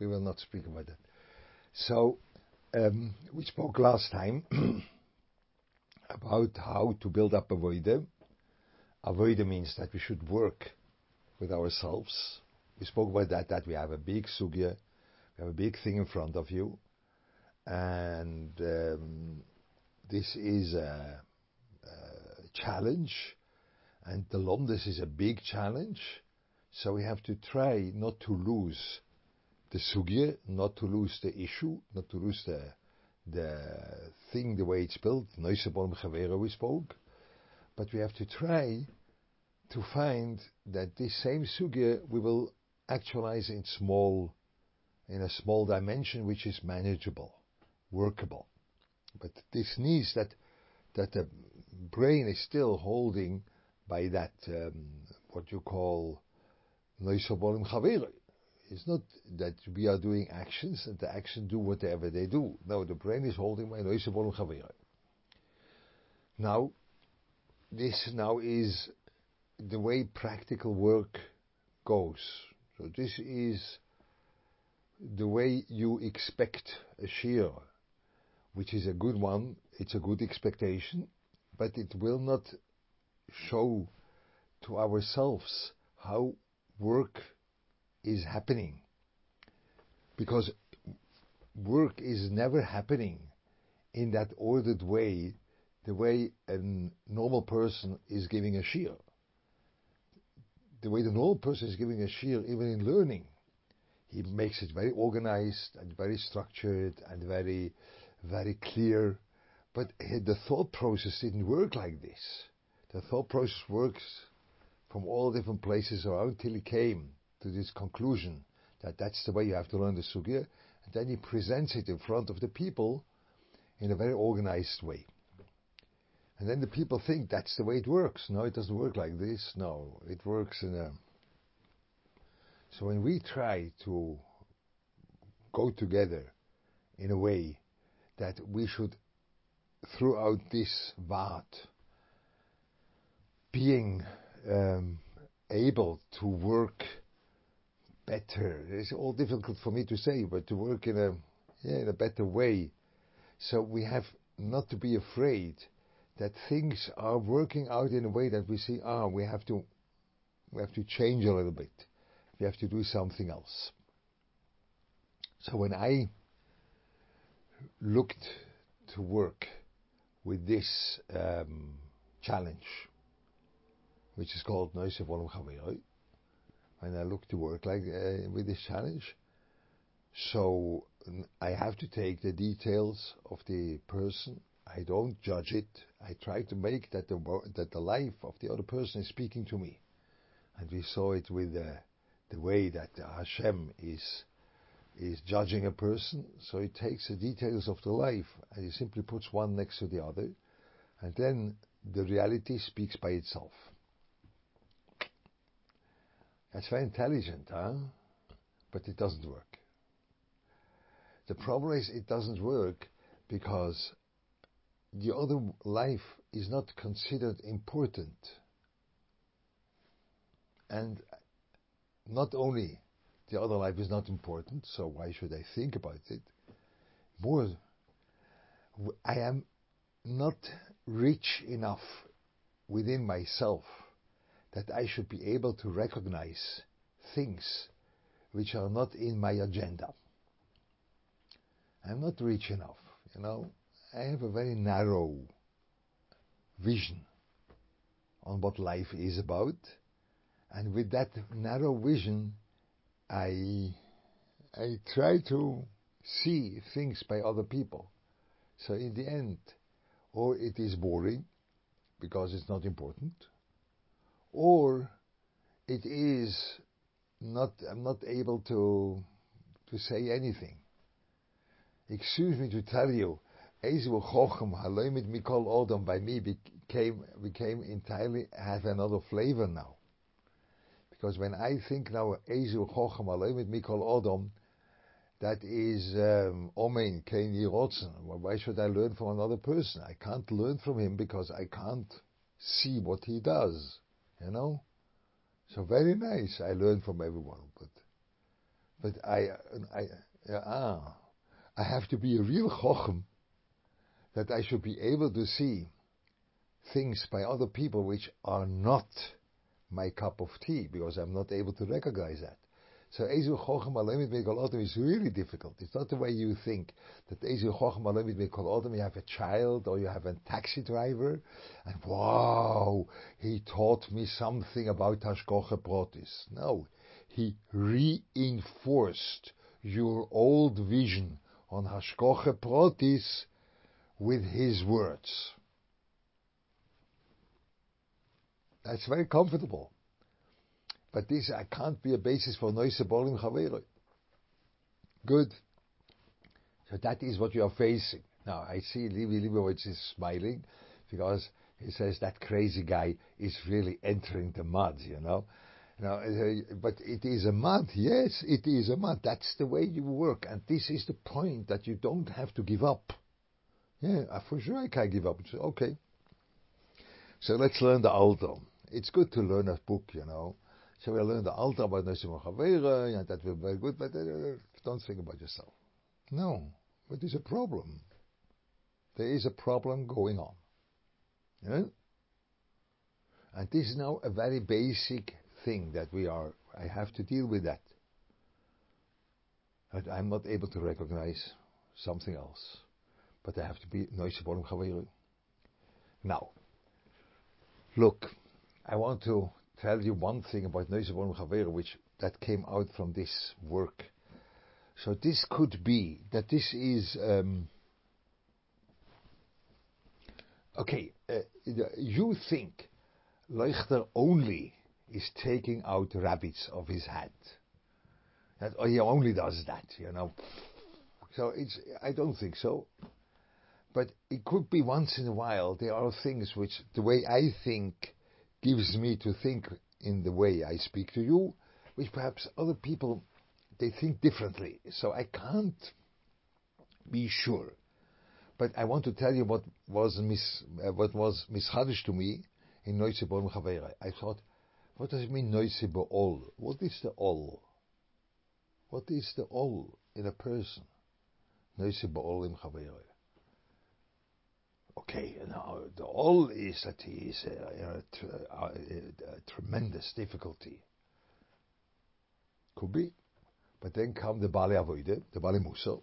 We will not speak about that. So, we spoke last time about how to build up Avoide. Avoide means that we should work with ourselves. We spoke about that we have a big sugya, we have a big thing in front of you. And this is a challenge, and the Lomdus is a big challenge. So we have to try not to lose the sugya, not to lose the issue, not to lose the thing, the way it's built. Nosei b'ol im chaveiro we spoke. But we have to try to find that this same sugya we will actualize in a small dimension which is manageable, workable. But this needs that the brain is still holding by that what you call Nosei b'ol im chaveiro. It's not that we are doing actions and the actions do whatever they do. No, the brain is holding my Nosei b'ol im chaveiro. Now, this now is the way practical work goes. So this is the way you expect a shiur, which is a good one. It's a good expectation, but it will not show to ourselves how work is happening, because work is never happening in that ordered way, the way a normal person is giving a shiur. The way the normal person is giving a shiur, even in learning, he makes it very organized and very structured and very, very clear. But the thought process didn't work like this. The thought process works from all different places around till he came to this conclusion that that's the way you have to learn the sugya, and then he presents it in front of the people in a very organized way. And then the people think that's the way it works. No, it doesn't work like this. No, it works in a... So when we try to go together in a way that we should, throughout this Vat, being able to work better. It's all difficult for me to say, but to work in a better way. So we have not to be afraid that things are working out in a way that we see, we have to change a little bit. We have to do something else. So when I looked to work with this challenge, which is called Nosei b'ol im chaveiro, and I look to work like with this challenge. So I have to take the details of the person. I don't judge it. I try to make that the life of the other person is speaking to me. And we saw it with the way that Hashem is judging a person. So he takes the details of the life and he simply puts one next to the other. And then the reality speaks by itself. That's very intelligent, huh? But it doesn't work. The problem is it doesn't work because the other life is not considered important. And not only the other life is not important, so why should I think about it? More, I am not rich enough within myself that I should be able to recognize things which are not in my agenda. I'm not rich enough, I have a very narrow vision on what life is about, and with that narrow vision, I try to see things by other people. So in the end, or it is boring, because it's not important, or it is not, I'm not able to say anything. Excuse me to tell you, Ezukh chacham halomed mikol adam by me became entirely, have another flavor now. Because when I think now Ezukh chacham halomed mikol adam, that is Omen Kein Yiratzen. Why should I learn from another person? I can't learn from him because I can't see what he does. So very nice, I learn from everyone, but But I have to be a real Chochem that I should be able to see things by other people which are not my cup of tea, because I'm not able to recognize that. So Ezukh Malemid Bekolotum is really difficult. It's not the way you think that Ezukh Malemid Bekolotum, you have a child or you have a taxi driver and wow, he taught me something about Hashgacha pratis. No, he reinforced your old vision on Hashgacha pratis with his words. That's very comfortable. But this I can't be a basis for Nosei b'ol im chaveiro. Good. So that is what you are facing. Now I see Levi Levovitch is smiling because he says that crazy guy is really entering the mud, you know. Now, but it is a mud. Yes, it is a mud. That's the way you work. And this is the point that you don't have to give up. Yeah, for sure I can't give up. Okay. So let's learn the Alter. It's good to learn a book, you know. So we learn the Alter about Nosei b'ol im chaveiro, and that will be very good, but don't think about yourself. No, but there's a problem. There is a problem going on. Yeah? And this is now a very basic thing that I have to deal with that. But I'm not able to recognize something else. But I have to be Nosei b'ol im chaveiro. Now, look, I want to tell you one thing about Nosei b'ol im chaveiro, which that came out from this work. So this could be that this is okay. You think Leuchter only is taking out rabbits of his hat. That he only does that, you know. So I don't think so. But it could be once in a while. There are things which the way I think gives me to think in the way I speak to you, which perhaps other people, they think differently. So I can't be sure. But I want to tell you what was mischadesh to me in Nosei b'ol im chaveiro. I thought, what does it mean Nosei b'ol? What is the ol? What is the ol in a person? Nosei b'ol im chaveiro. Okay, now the all is that he is a tremendous difficulty. Could be. But then come the Baale Avoide, the Baale Musar,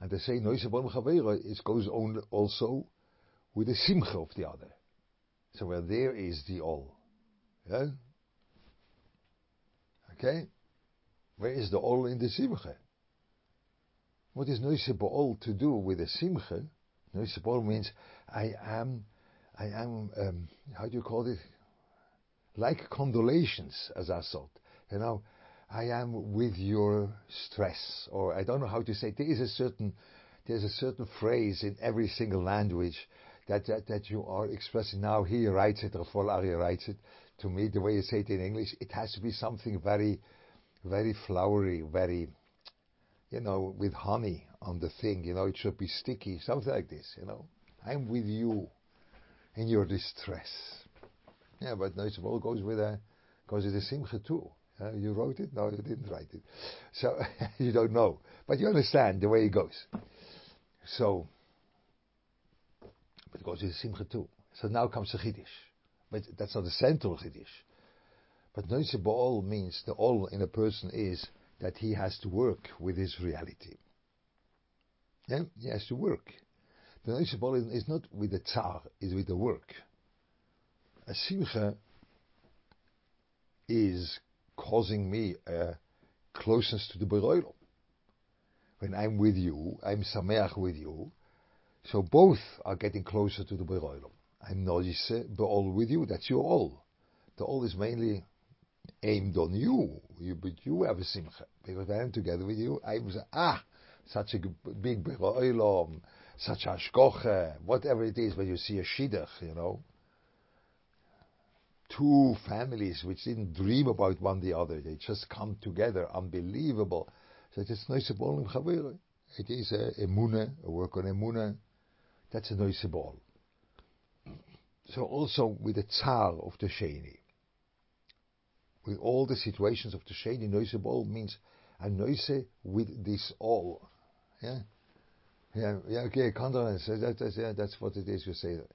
and they say Nosei b'ol im chaveiro, it goes on also with the simcha of the other. So where there is the all. Yeah? Okay? Where is the all in the simcha? What is Nosei b'ol to do with the simcha? Nosei b'ol means I am. How do you call it? Like condolations, as I thought. You know, I am with your stress, or I don't know how to say. There's a certain phrase in every single language that you are expressing. Now he writes it, Rafal Arya writes it to me the way you say it in English. It has to be something very, very flowery, very, you know, with honey on the thing, you know, it should be sticky, something like this, you know. I'm with you in your distress. Yeah, but no, it all goes with a simcha too. You wrote it? No, you didn't write it. So, you don't know. But you understand the way it goes. So, but it goes with a simcha too. So now comes the Chiddush. But that's not the central Chiddush. But Nosei b'ol means the all in a person is that he has to work with his reality. Yeah, he has to work. The Nosei b'ol is not with the tzar, it's with the work. A simcha is causing me a closeness to the Be'roilom. When I'm with you, I'm Sameach with you, so both are getting closer to the Be'roilom. I'm Nosei b'ol with you, that's your all. The all is mainly aimed on you, but you have a simcha, because I am together with you, I'm such a big Be'roilom, such a Hashgacha, whatever it is, when you see a Shidduch, you know. Two families which didn't dream about one the other, they just come together, unbelievable. So it's Nosei b'ol im chaveiro. It is a work on Emunah. That's a Nosei b'ol. So also with the Tsar of the Sheni, with all the situations of the Sheni, Nosei b'ol means and noise with this all. Yeah? Yeah, okay, condolence, that's what it is, you say that.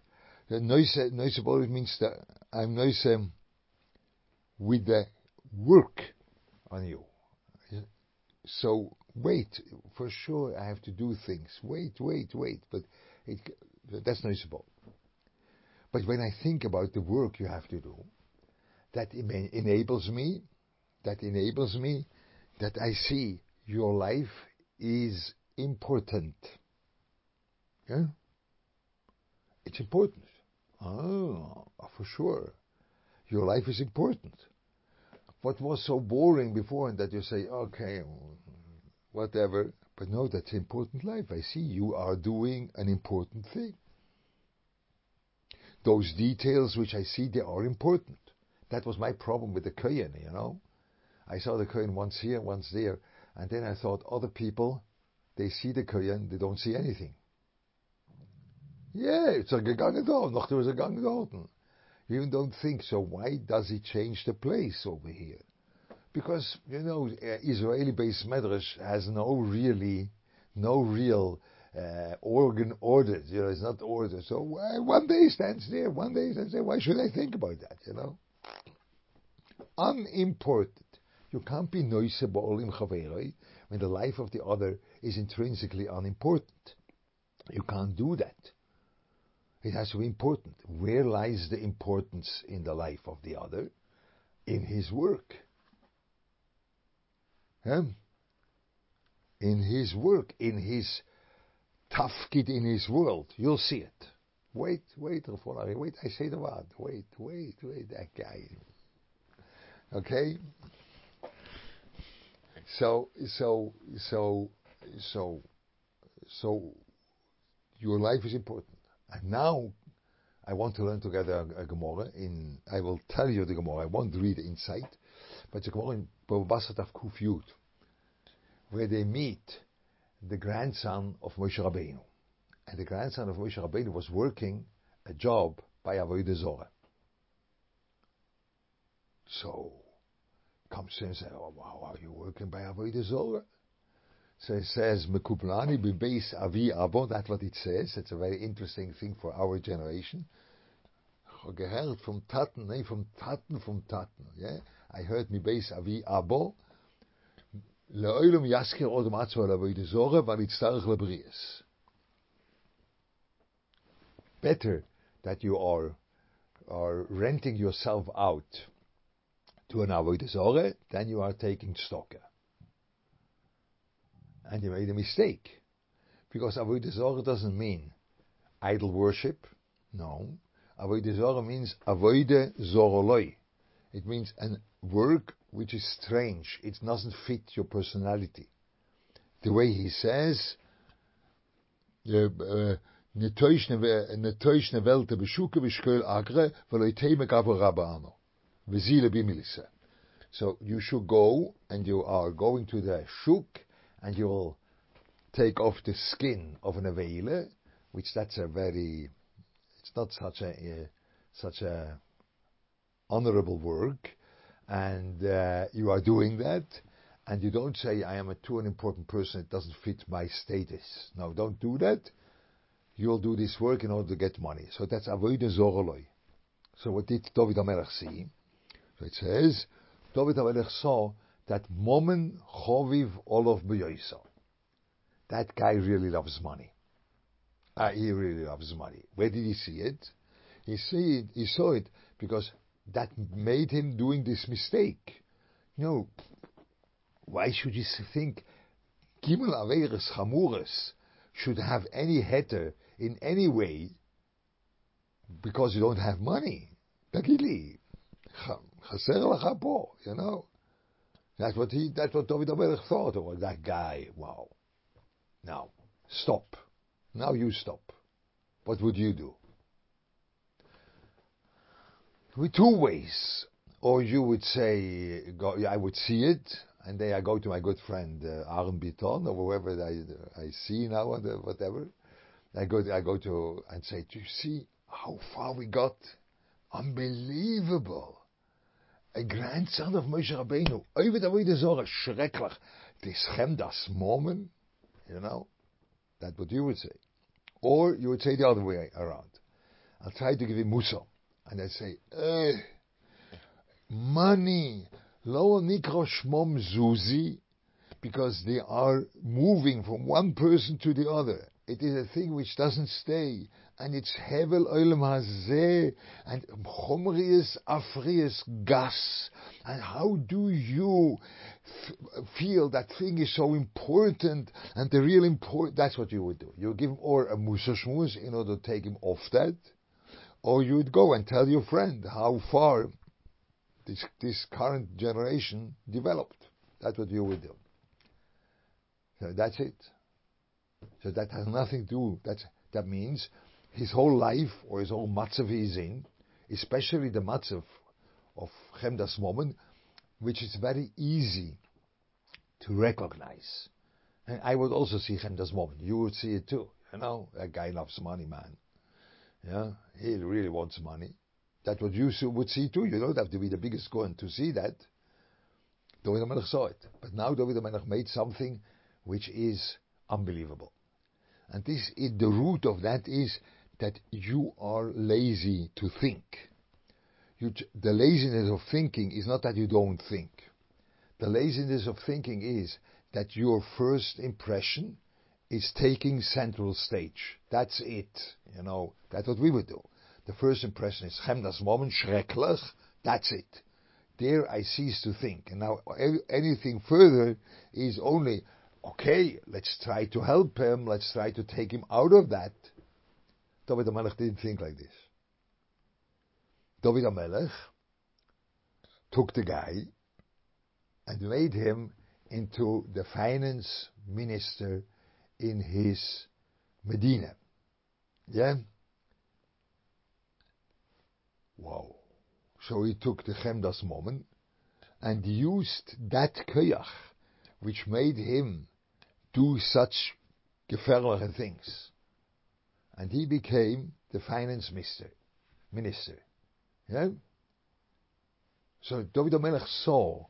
The noise b'ol means that I'm noise with the work on you. Yeah? So, wait, for sure I have to do things. Wait, but that's noise b'ol. But when I think about the work you have to do, that enables me that I see your life is important. Yeah? It's important. Oh, for sure. Your life is important. What was so boring before that you say, okay, whatever, but no, that's important life. I see you are doing an important thing. Those details which I see, they are important. That was my problem with the Kohen, you know. I saw the Kohen once here, once there, and then I thought other people, they see the Kohen, they don't see anything. Yeah, it's a gegangen dorten, noch there is a gegangen dorten. You even don't think, so why does he change the place over here? Because, you know, Israeli-based Medrash has no real organ ordered, you know, it's not ordered. So one day stands there, why should I think about that, you know? Unimportant. You can't be nosei b'ol im chaveiro when the life of the other is intrinsically unimportant. You can't do that. It has to be important. Where lies the importance in the life of the other? In his work. Yeah? In his work, in his tafkid, in his world. You'll see it. Wait, Rafal Arya, wait, I say the word. Wait, that guy. Okay? So, your life is important. And now, I want to learn together a Gemara in, I will tell you the Gemara, I won't read inside, but the Gemara in Bavasat of Kufyut, where they meet the grandson of Moshe Rabbeinu. And the grandson of Moshe Rabbeinu was working a job by Avodah zarah. So, comes in and says, oh, wow, are you working by Avodah zarah? So it says, Mekublani bebeis avi avo, that's what it says. It's a very interesting thing for our generation. Gehert from Taten, yeah? I heard bebeis avi avo. Le'oilum yasker odom atzor Avodah zarah, but it's tarich lebrius. Better that you are renting yourself out to an Avodah zarah than you are taking stocker. And you made a mistake, because Avodah zarah doesn't mean idol worship. No, Avodah zarah means Avodah zaroloi. It means a work which is strange. It doesn't fit your personality. The way he says, so you should go, and you are going to the shuk, and you will take off the skin of an avele, which that's a very, it's not such a honorable work, and you are doing that, and you don't say, I am an important person, it doesn't fit my status. No, don't do that. You'll do this work in order to get money. So that's Avodah zaroloi. So what did Dovid HaMelech see? So it says, Dovid HaMelech saw that momen choviv olav b'yoisa. That guy really loves money. He really loves money. Where did he see it? He saw it because that made him doing this mistake. No, why should you think gimel averes chamures should have any heter in any way because you don't have money? Tagili, chaser lacha po, you know. That's what Dovid HaMelech thought. Oh, that guy, wow. Now, stop. Now you stop. What would you do? With two ways. Or you would say, I would see it, and then I go to my good friend Aaron Biton, or whoever I see now, or whatever. I go to and say, do you see how far we got? Unbelievable. A grandson of Moshe Rabbeinu, Avodah zarah, schrecklich. this Chemdas Moment, you know, that's what you would say. Or you would say the other way around. I'll try to give him muso. And I say, money, lo nikro shmom zuzi, because they are moving from one person to the other. It is a thing which doesn't stay. And it's hevel olam hazeh, and chomrius afrius gas. And how do you feel that thing is so important, and the real important, that's what you would do. You give him or a musa shmuz in order to take him off that, or you would go and tell your friend how far this current generation developed. That's what you would do. So that's it. So that has nothing to do. That means his whole life, or his whole matzav he is in, especially the matzav of Chemdas Moment, which is very easy to recognize. And I would also see Chemdas Moment. You would see it too. You know, that guy loves money, man. Yeah, he really wants money. That's what you would see too. You don't have to be the biggest kohen to see that. Dovid HaMelech saw it. But now Dovid HaMelech made something which is unbelievable. And this is the root of that is that you are lazy to think. The laziness of thinking is not that you don't think. The laziness of thinking is that your first impression is taking central stage. That's it. You know, that's what we would do. The first impression is Chemdas Moment, schrecklich, that's it. There I cease to think. And now anything further is only, okay, let's try to help him, let's try to take him out of that. Dovid HaMelech didn't think like this. Dovid HaMelech took the guy and made him into the finance minister in his Medina. Yeah? Wow. So he took the Chemdas Moment and used that koyach, which made him do such gefährliche things. And he became the finance minister. Yeah? So Dovid HaMelech saw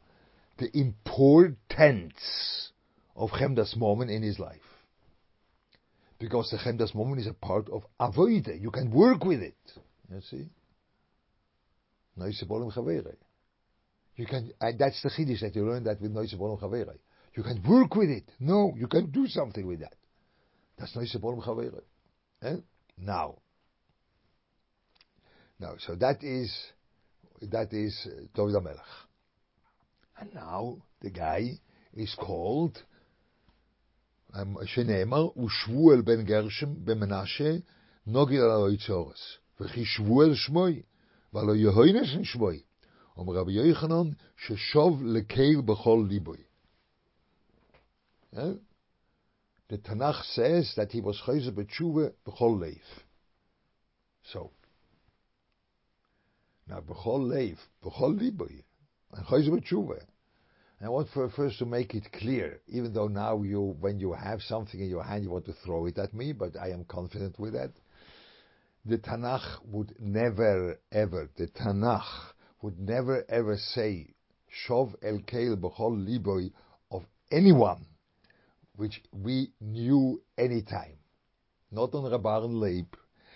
the importance of Chemdas Moment in his life. Because the Chemdas Moment is a part of Avoide. You can work with it. You see? Nosei b'ol im chaveiro. You can, and that's the Chiddush that you learn that with Nosei b'ol im chaveiro. You can work with it. No, you can do something with that. That's Nosei b'ol im chaveiro. Eh? Now, so that is Dovid HaMelech. And now the guy is called Sheneemar Ushvuel ben Gershom ben Menashe Nogil al Oitzoros V'chishvuel Shmoi V'alo Yehoines Shmoi Om Rabbi Yochanan Sheshov Lekeil B'chol Liboy. The Tanakh says that he was Chozer b'tshuva B'chol Leiv. So now B'chol Leiv, B'chol Liboy, and Chozer b'tshuva. I want first to make it clear, even though now when you have something in your hand, you want to throw it at me, but I am confident with that. The Tanakh would never ever say Shov El Keil B'chol Liboy of anyone which we knew any time. Not on Reb Aaron Leib,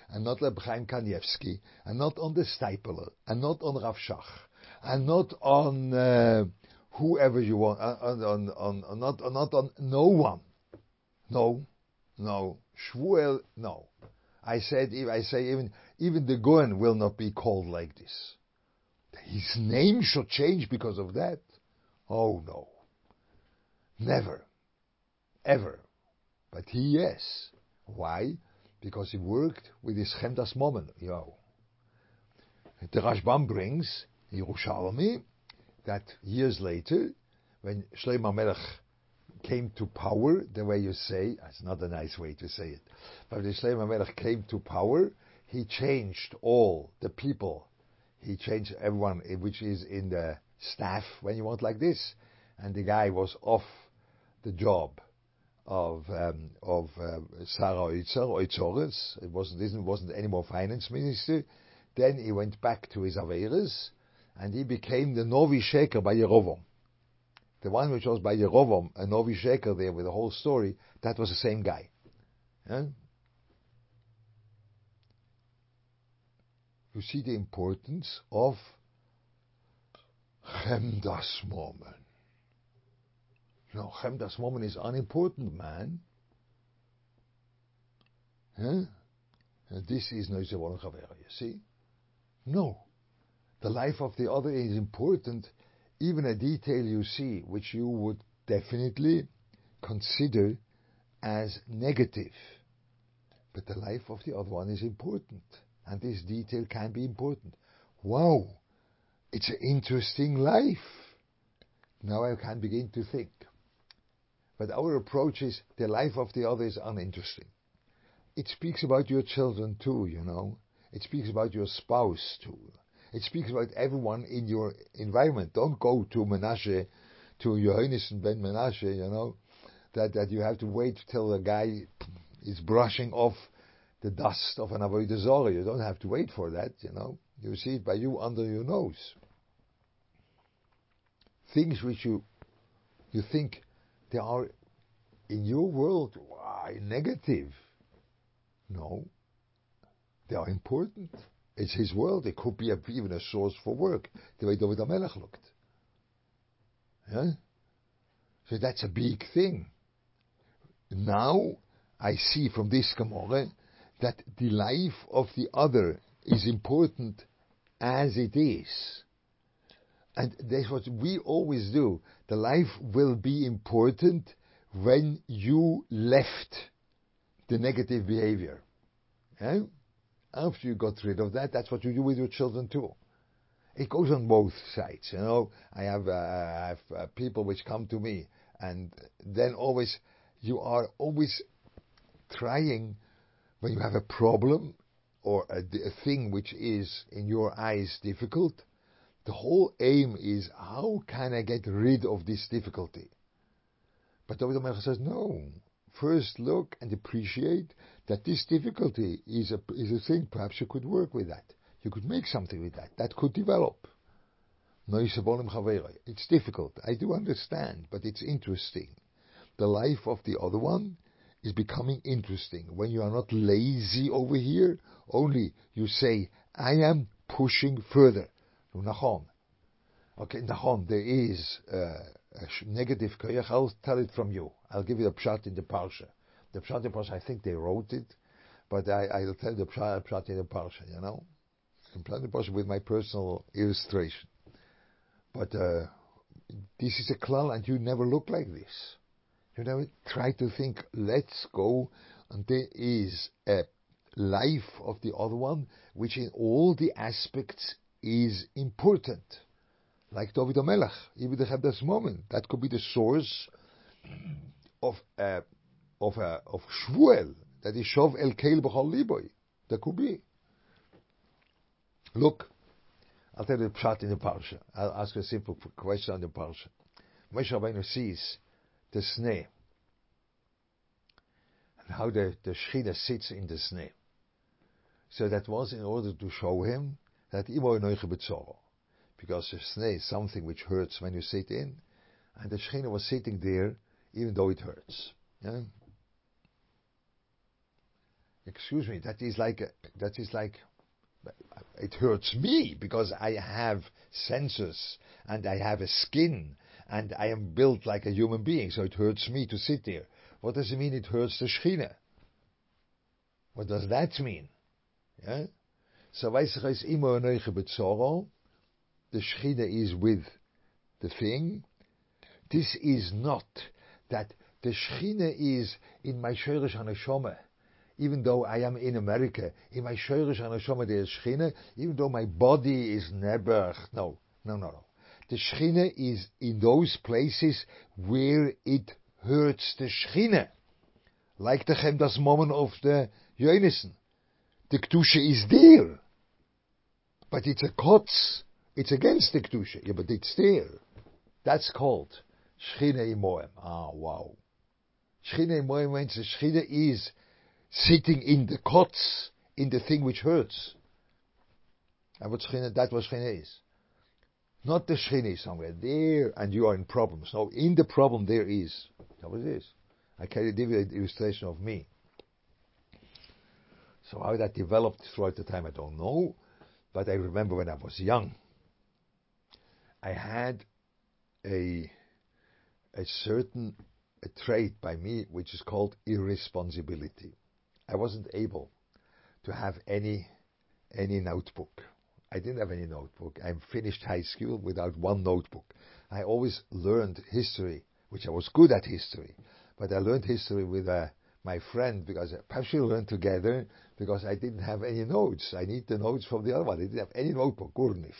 and not Reb Chaim Kanievsky, and not on the Steipeler, and not on Rav Shach, and not on whoever you want, not on no one. No, Shvuel, no. I say even the Goen will not be called like this. His name should change because of that. Oh no, never, ever. But he, yes. Why? Because he worked with his Chemdas Moment. Yo. The Rashbam brings Yerushalmi, that years later, when Shleim HaMelech came to power, the way you say, it's not a nice way to say it, but when Shleim HaMelech came to power, he changed all the people. He changed everyone, which is in the staff, when you want like this. And the guy was off the job of Sarah Oitzoris. It wasn't any more finance minister. Then he went back to his Averis, and he became the Novi Shaker by Yerovam. the one which was by Yerovam and Novi Shaker there with the whole story, that was the same guy. Yeah? You see the importance of Chemdas Moment. No, Chemdas Moment is unimportant, man. Huh? And this is Nosei b'ol im chaveiro, you see? No. The life of the other is important, even a detail you see, which you would definitely consider as negative. But the life of the other one is important, and this detail can be important. Wow, it's an interesting life. Now I can begin to think. But our approach is, the life of the other is uninteresting. It speaks about your children too, you know. It speaks about your spouse too. It speaks about everyone in your environment. Don't go to Menashe, to Yohanes and Ben Menashe, you know, that you have to wait till the guy is brushing off the dust of an Avodah zarah. You don't have to wait for that, you know. You see it by you under your nose. Things which you think they are in your world, why, negative. No, they are important. It's his world. It could be even a source for work, the way Dovid HaMelech looked. Yeah? So that's a big thing. Now I see from this Gemara that the life of the other is important as it is. And that's what we always do. The life will be important when you left the negative behavior. Yeah? After you got rid of that, that's what you do with your children too. It goes on both sides, you know. I have people which come to me, and then always, you are always trying, when you have a problem or a thing which is, in your eyes, difficult, the whole aim is, how can I get rid of this difficulty? But Dovid HaMelech says, no. First look and appreciate that this difficulty is a thing. Perhaps you could work with that. You could make something with that. That could develop. Nosei b'ol im chaveiro. It's difficult. I do understand, but it's interesting. The life of the other one is becoming interesting. When you are not lazy over here, only you say, I am pushing further. Nachon. Okay, Nachon, there is a negative koyach. I'll tell it from you. I'll give you the pshat in the parsha. The pshat in the parsha, I think they wrote it, but I'll tell the pshat in the parsha, you know. The pshat in the parsha with my personal illustration. But this is a klal, and you never look like this. You never try to think, let's go, and there is a life of the other one, which in all the aspects is important. Like Dovid HaMelech, even the Chemdas Moment, that could be the source of Shvuel, that is Shov El Keil B'chol Liboy. That could be. Look, I'll tell you the pshat in the parsha. I'll ask a simple question on the parsha. Moshe Rabbeinu sees the Sneh and how the Shechina sits in the Sneh. So that was in order to show him that Imo Noich B'tzoro, because the Sneh is something which hurts when you sit in, and the Shechina was sitting there even though it hurts. Yeah? Excuse me, that is like, it hurts me because I have senses and I have a skin and I am built like a human being, so it hurts me to sit there. What does it mean it hurts the Shechina? What does that mean? Yeah? So the Shechina is with the thing. This is not that the Shechina is in my Sheurish Hanashomah, even though I am in America. In my Sheurish Hanashomah there is Shechina, even though my body is neber. No. The Shechina is in those places where it hurts the Shechina, like the Chemdas Moment of the Yonason. The Ktushe is there, but it's a Kotz. It's against the Ktushe, yeah, but it's there. That's called Shechina imoem. Ah, wow. Shechina imoem means the Shechina is sitting in the Kotz, in the thing which hurts. And that was Shechina is. Not the Shechina somewhere there, and you are in problems. No, in the problem there is. That was this. I can give you an illustration of me. So how that developed throughout the time, I don't know. But I remember when I was young, I had a certain trait by me which is called irresponsibility. I wasn't able to have any notebook. I didn't have any notebook. I finished high school without one notebook. I always learned history, which I was good at history, but I learned history with my friend, because perhaps we learned together, because I didn't have any notes. I need the notes from the other one. I didn't have any notebook, Gurnif.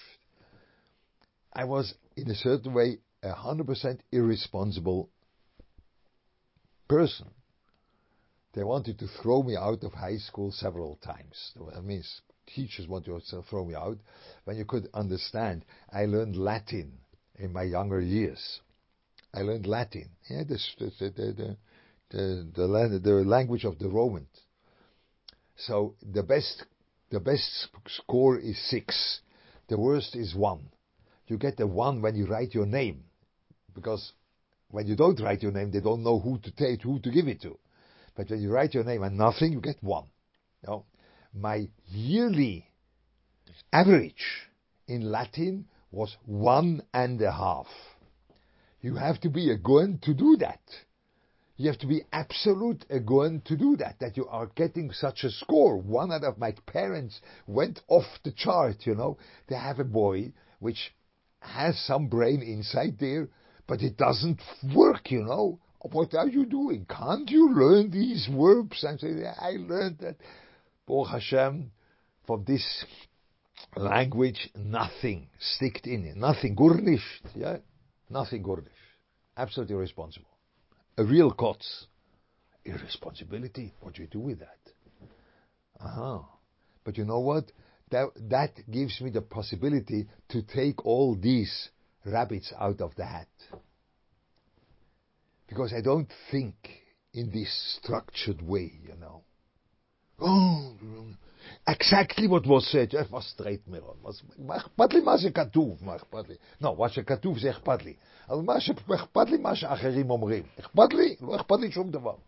I was, in a certain way, 100% irresponsible person. They wanted to throw me out of high school several times. That means teachers wanted to throw me out. When you could understand, I learned Latin in my younger years. I learned Latin. Yeah, the language of the Romans. So the best score is 6. The worst is 1. You get the 1 when you write your name, because when you don't write your name, they don't know who to take, who to give it to. But when you write your name and nothing, you get 1. No, my yearly average in Latin was 1.5. You have to be a goen to do that. You have to be absolute a goen to do that. That you are getting such a score. 1.5. My parents went off the chart. You know, they have a boy which has some brain inside there, but it doesn't work. You know. What are you doing? Can't you learn these verbs? I'm saying, I learned that. Baruch Hashem, from this language, nothing sticked in it. Nothing gurnished. Yeah? Nothing gurnished. Absolutely irresponsible. A real Kotz. Irresponsibility. What do you do with that? But you know what? That gives me the possibility to take all these rabbits out of the hat. Because I don't think in this structured way, you know. Oh, exactly what was said. Was straight mirror. Mach patly ma ze katuv. Mach patly. No, what she katuv ze ich patly. Al ma she mach patly ma she acherim omrim. Ich patly? Lo ich patly shum davar.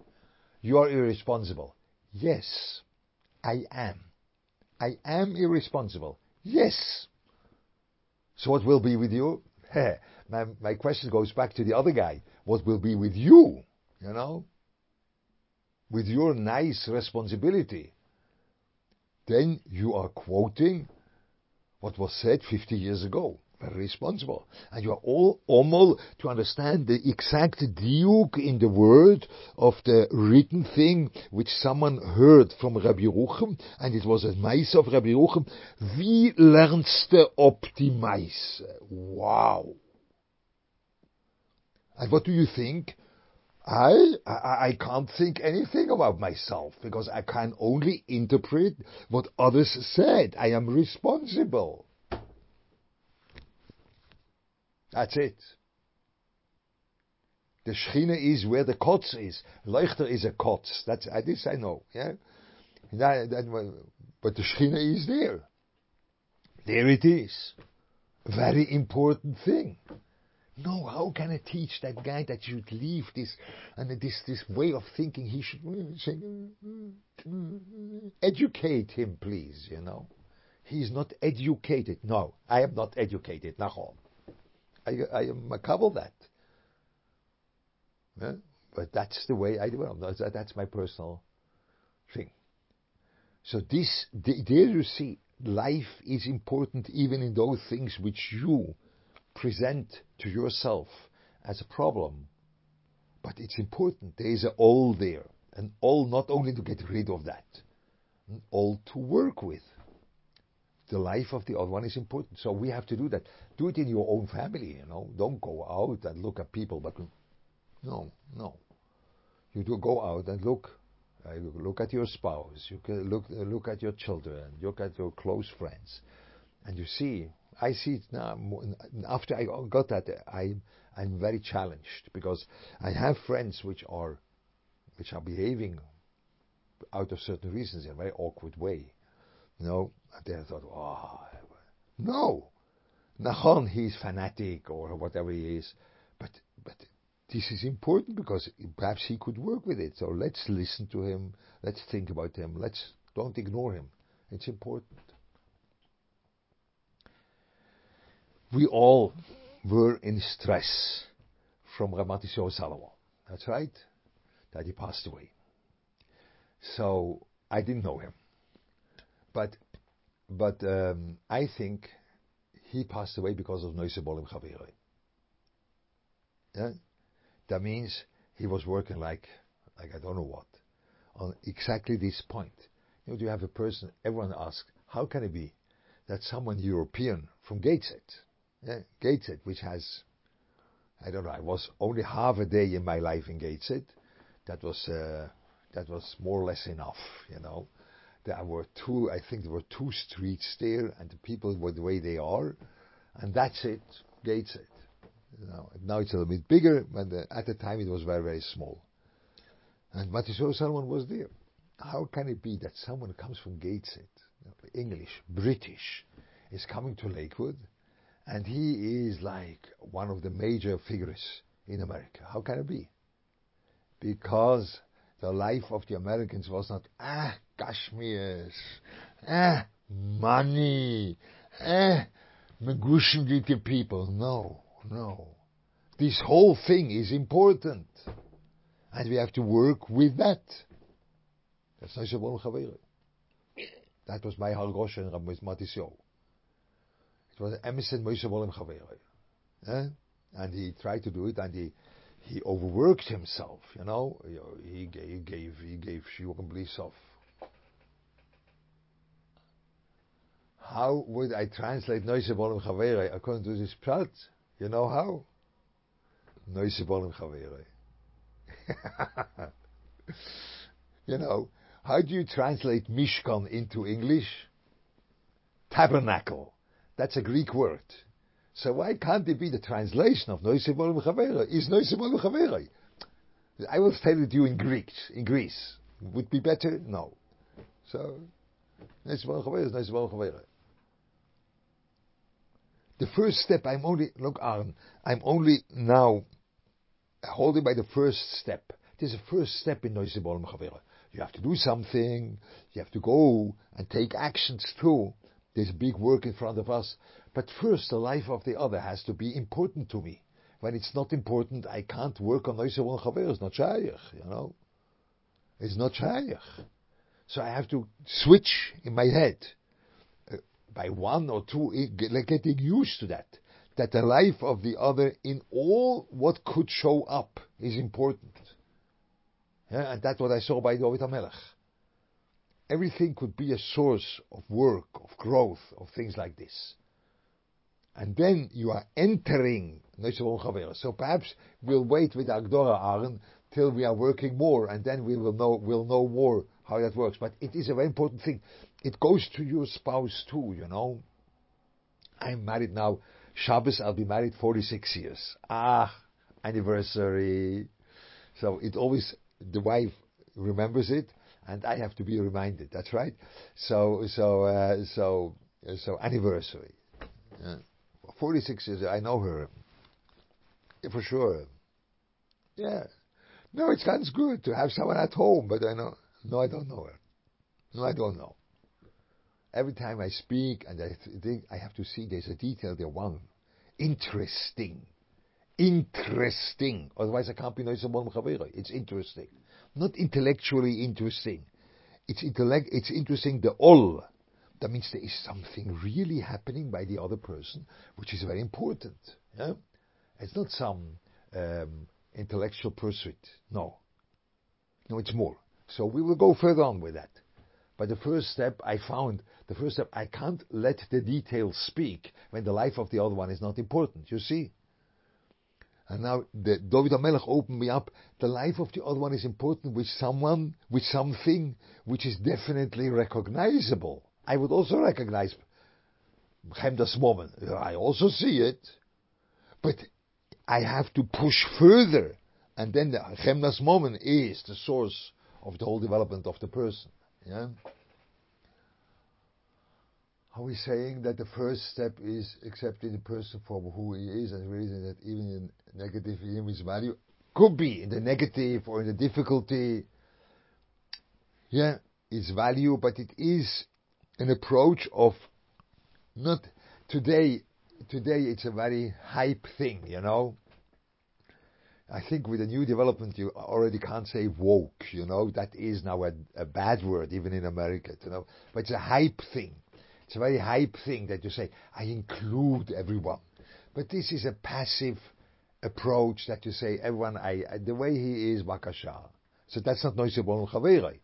You are irresponsible. Yes, I am. I am irresponsible. Yes. So what will be with you? My question goes back to the other guy. What will be with you, you know, with your nice responsibility? Then you are quoting what was said 50 years ago. Very responsible. And you are all omel to understand the exact diuk in the word of the written thing which someone heard from Rabbi Ruchem, and it was a mice of Rabbi Ruchem. Wie lernste ob die mice? Wow. And what do you think? I can't think anything about myself, because I can only interpret what others said. I am responsible. That's it. The Shechina is where the Kotz is. Leuchter is a Kotz. That's this I know. Yeah, but the Shechina is there. There it is. Very important thing. No, how can I teach that guy that should leave this and this way of thinking? He should say, educate him, please. You know, he is not educated. No, I am not educated. Nachon, I am makabel that. Yeah? But that's the way I develop. That's my personal thing. So there you see, life is important even in those things which you present to yourself as a problem, but it's important. There is an all there, an all not only to get rid of that, an all to work with. The life of the other one is important, so we have to do that. Do it in your own family, you know. Don't go out and look at people, but no. You do go out and look. Look at your spouse. You can look at your children. Look at your close friends, and you see. I see it now. After I got that, I'm very challenged, because I have friends which are behaving out of certain reasons in a very awkward way. You know, and then I thought, no, Nachon, he's fanatic or whatever he is, but this is important because perhaps he could work with it. So let's listen to him. Let's think about him. Let's don't ignore him. It's important. We all were in stress from Ramat Yisroel Salomon. That's right. That he passed away. So I didn't know him, but I think he passed away because of Nosei b'ol im chaveiro. Yeah? That means he was working like I don't know what, on exactly this point. You know, you have a person, everyone asks, how can it be that someone European from Gateshead, which has, I don't know, I was only half a day in my life in Gateshead. That was more or less enough, you know. There were two streets there, and the people were the way they are, and that's it, Gateshead. You know, now it's a little bit bigger, but at the time it was very, very small. And Ramat Yisroel Salomon was there. How can it be that someone comes from Gateshead, English, British, is coming to Lakewood, and he is like one of the major figures in America? How can it be? Because the life of the Americans was not, Kashmirs, money, Megushim people. No. This whole thing is important. And we have to work with that. That's Nosei b'ol im chaveiro. That was my halgosha in Ramat Yisroel. It was Emerson Nosei b'ol im chaveiro. And he tried to do it, and he overworked himself, you know. He gave shiurim bli sof. How would I translate Nosei b'ol im chaveiro? I couldn't do this pshat. You know how? Nosei b'ol im chaveiro. You know, how do you translate Mishkan into English? Tabernacle. That's a Greek word. So why can't it be the translation of Nosei b'ol im chaveiro? Is Nosei b'ol im chaveiro? I will tell it to you in Greek. In Greece, would be better. No. So Nosei b'ol im chaveiro is Nosei b'ol im chaveiro. The first step, I'm only now holding by the first step. There's a first step in Nosei b'ol im chaveiro. You have to do something. You have to go and take actions too. There's big work in front of us. But first, the life of the other has to be important to me. When it's not important, I can't work on Nosei b'ol im chaveiro. It's not shaykh, you know. It's not shaykh. So I have to switch in my head. By one or two, getting used to that the life of the other in all what could show up is important. Yeah, and that's what I saw by Dovid HaMelech. Everything could be a source of work, of growth, of things like this. And then you are entering Nosei b'ol im chaveiro. So perhaps we'll wait with Agdora Aaron till we are working more, and then we will know more how that works. But it is a very important thing. It goes to your spouse too, you know. I'm married now. Shabbos, I'll be married 46 years. Anniversary. So it always, the wife remembers it, and I have to be reminded. That's right. So anniversary. 46 years, I know her. For sure. Yeah. No, it sounds good to have someone at home, but I know. No, I don't know her. No, I don't know. Every time I speak and I think I have to see there's a detail there. One, interesting. Otherwise, I can't be Nosei b'ol im chaveiro. It's interesting, not intellectually interesting. It's interesting. The all. That means there is something really happening by the other person, which is very important. Yeah? It's not some intellectual pursuit. No, it's more. So we will go further on with that. But the first step, I can't let the details speak when the life of the other one is not important, you see. And now Dovid HaMelech opened me up. The life of the other one is important with someone, with something which is definitely recognizable. I would also recognize Chemdas Moment. I also see it. But I have to push further. And then the Chemdas Moment is the source of the whole development of the person. Yeah. Are we saying that the first step is accepting the person for who he is, and realizing that even in negative, even his value could be in the negative or in the difficulty, yeah, its value, but it is an approach of not today. Today it's a very hype thing, you know. I think with the new development, you already can't say woke, you know. That is now a bad word, even in America, you know. But it's a hype thing. It's a very hype thing that you say, I include everyone. But this is a passive approach that you say, everyone, the way he is, bakasha. So that's not Nosei b'ol im chaveiro.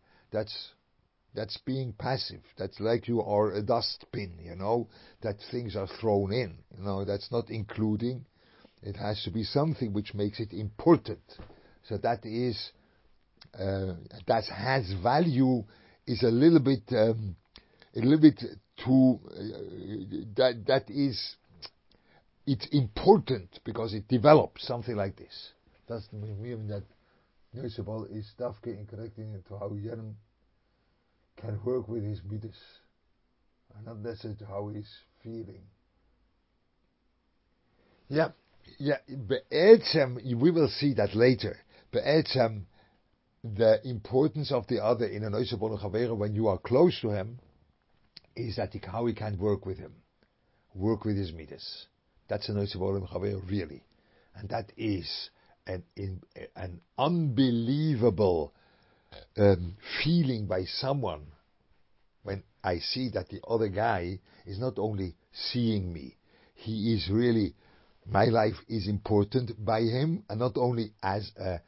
That's being passive. That's like you are a dustbin, you know, that things are thrown in. You know, that's not including. It has to be something which makes it important. So that is, that has value, is a little bit too, that is, it's important because it develops something like this. Doesn't mean that Nosei b'ol is dafke in correcting into how Yerim can work with his midas, and not necessarily how he's feeling. Yeah. Yeah, we will see that later. The importance of the other in a Nosei b'ol im chaveiro, when you are close to him, is that how he can work with him, work with his midas. That's a Nosei b'ol im chaveiro, really. And that is an unbelievable feeling by someone when I see that the other guy is not only seeing me, he is really... My life is important by him, and not only as a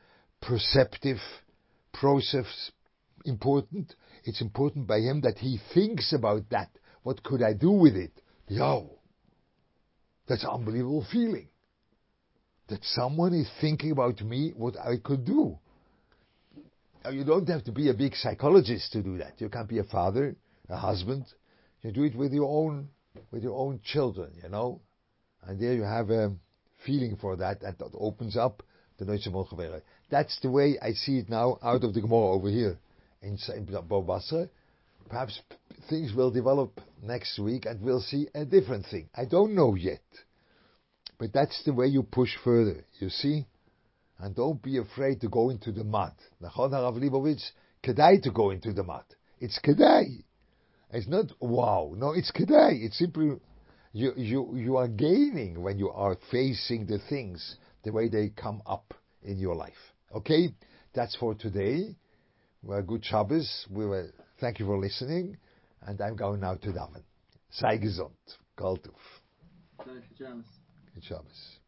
perceptive process important, it's important by him that he thinks about that. What could I do with it? Yo, that's an unbelievable feeling. That someone is thinking about me, what I could do. Now, you don't have to be a big psychologist to do that. You can't be a father, a husband. You do it with your own children, you know. And there you have a feeling for that, and that opens up the Nosei b'ol im chaveiro. That's the way I see it now out of the Gemara over here in Bavasra. Perhaps things will develop next week and we'll see a different thing. I don't know yet. But that's the way you push further, you see? And don't be afraid to go into the mud. Nachon Rav Leibovitch, Kedai to go into the mud. It's Kedai. It's not wow. No, it's Kedai. It's simply... You are gaining when you are facing the things the way they come up in your life. Okay, that's for today. Well, good Shabbos. Thank you for listening, and I'm going now to Daven. Sei gesund, Kadduv. Good Shabbos.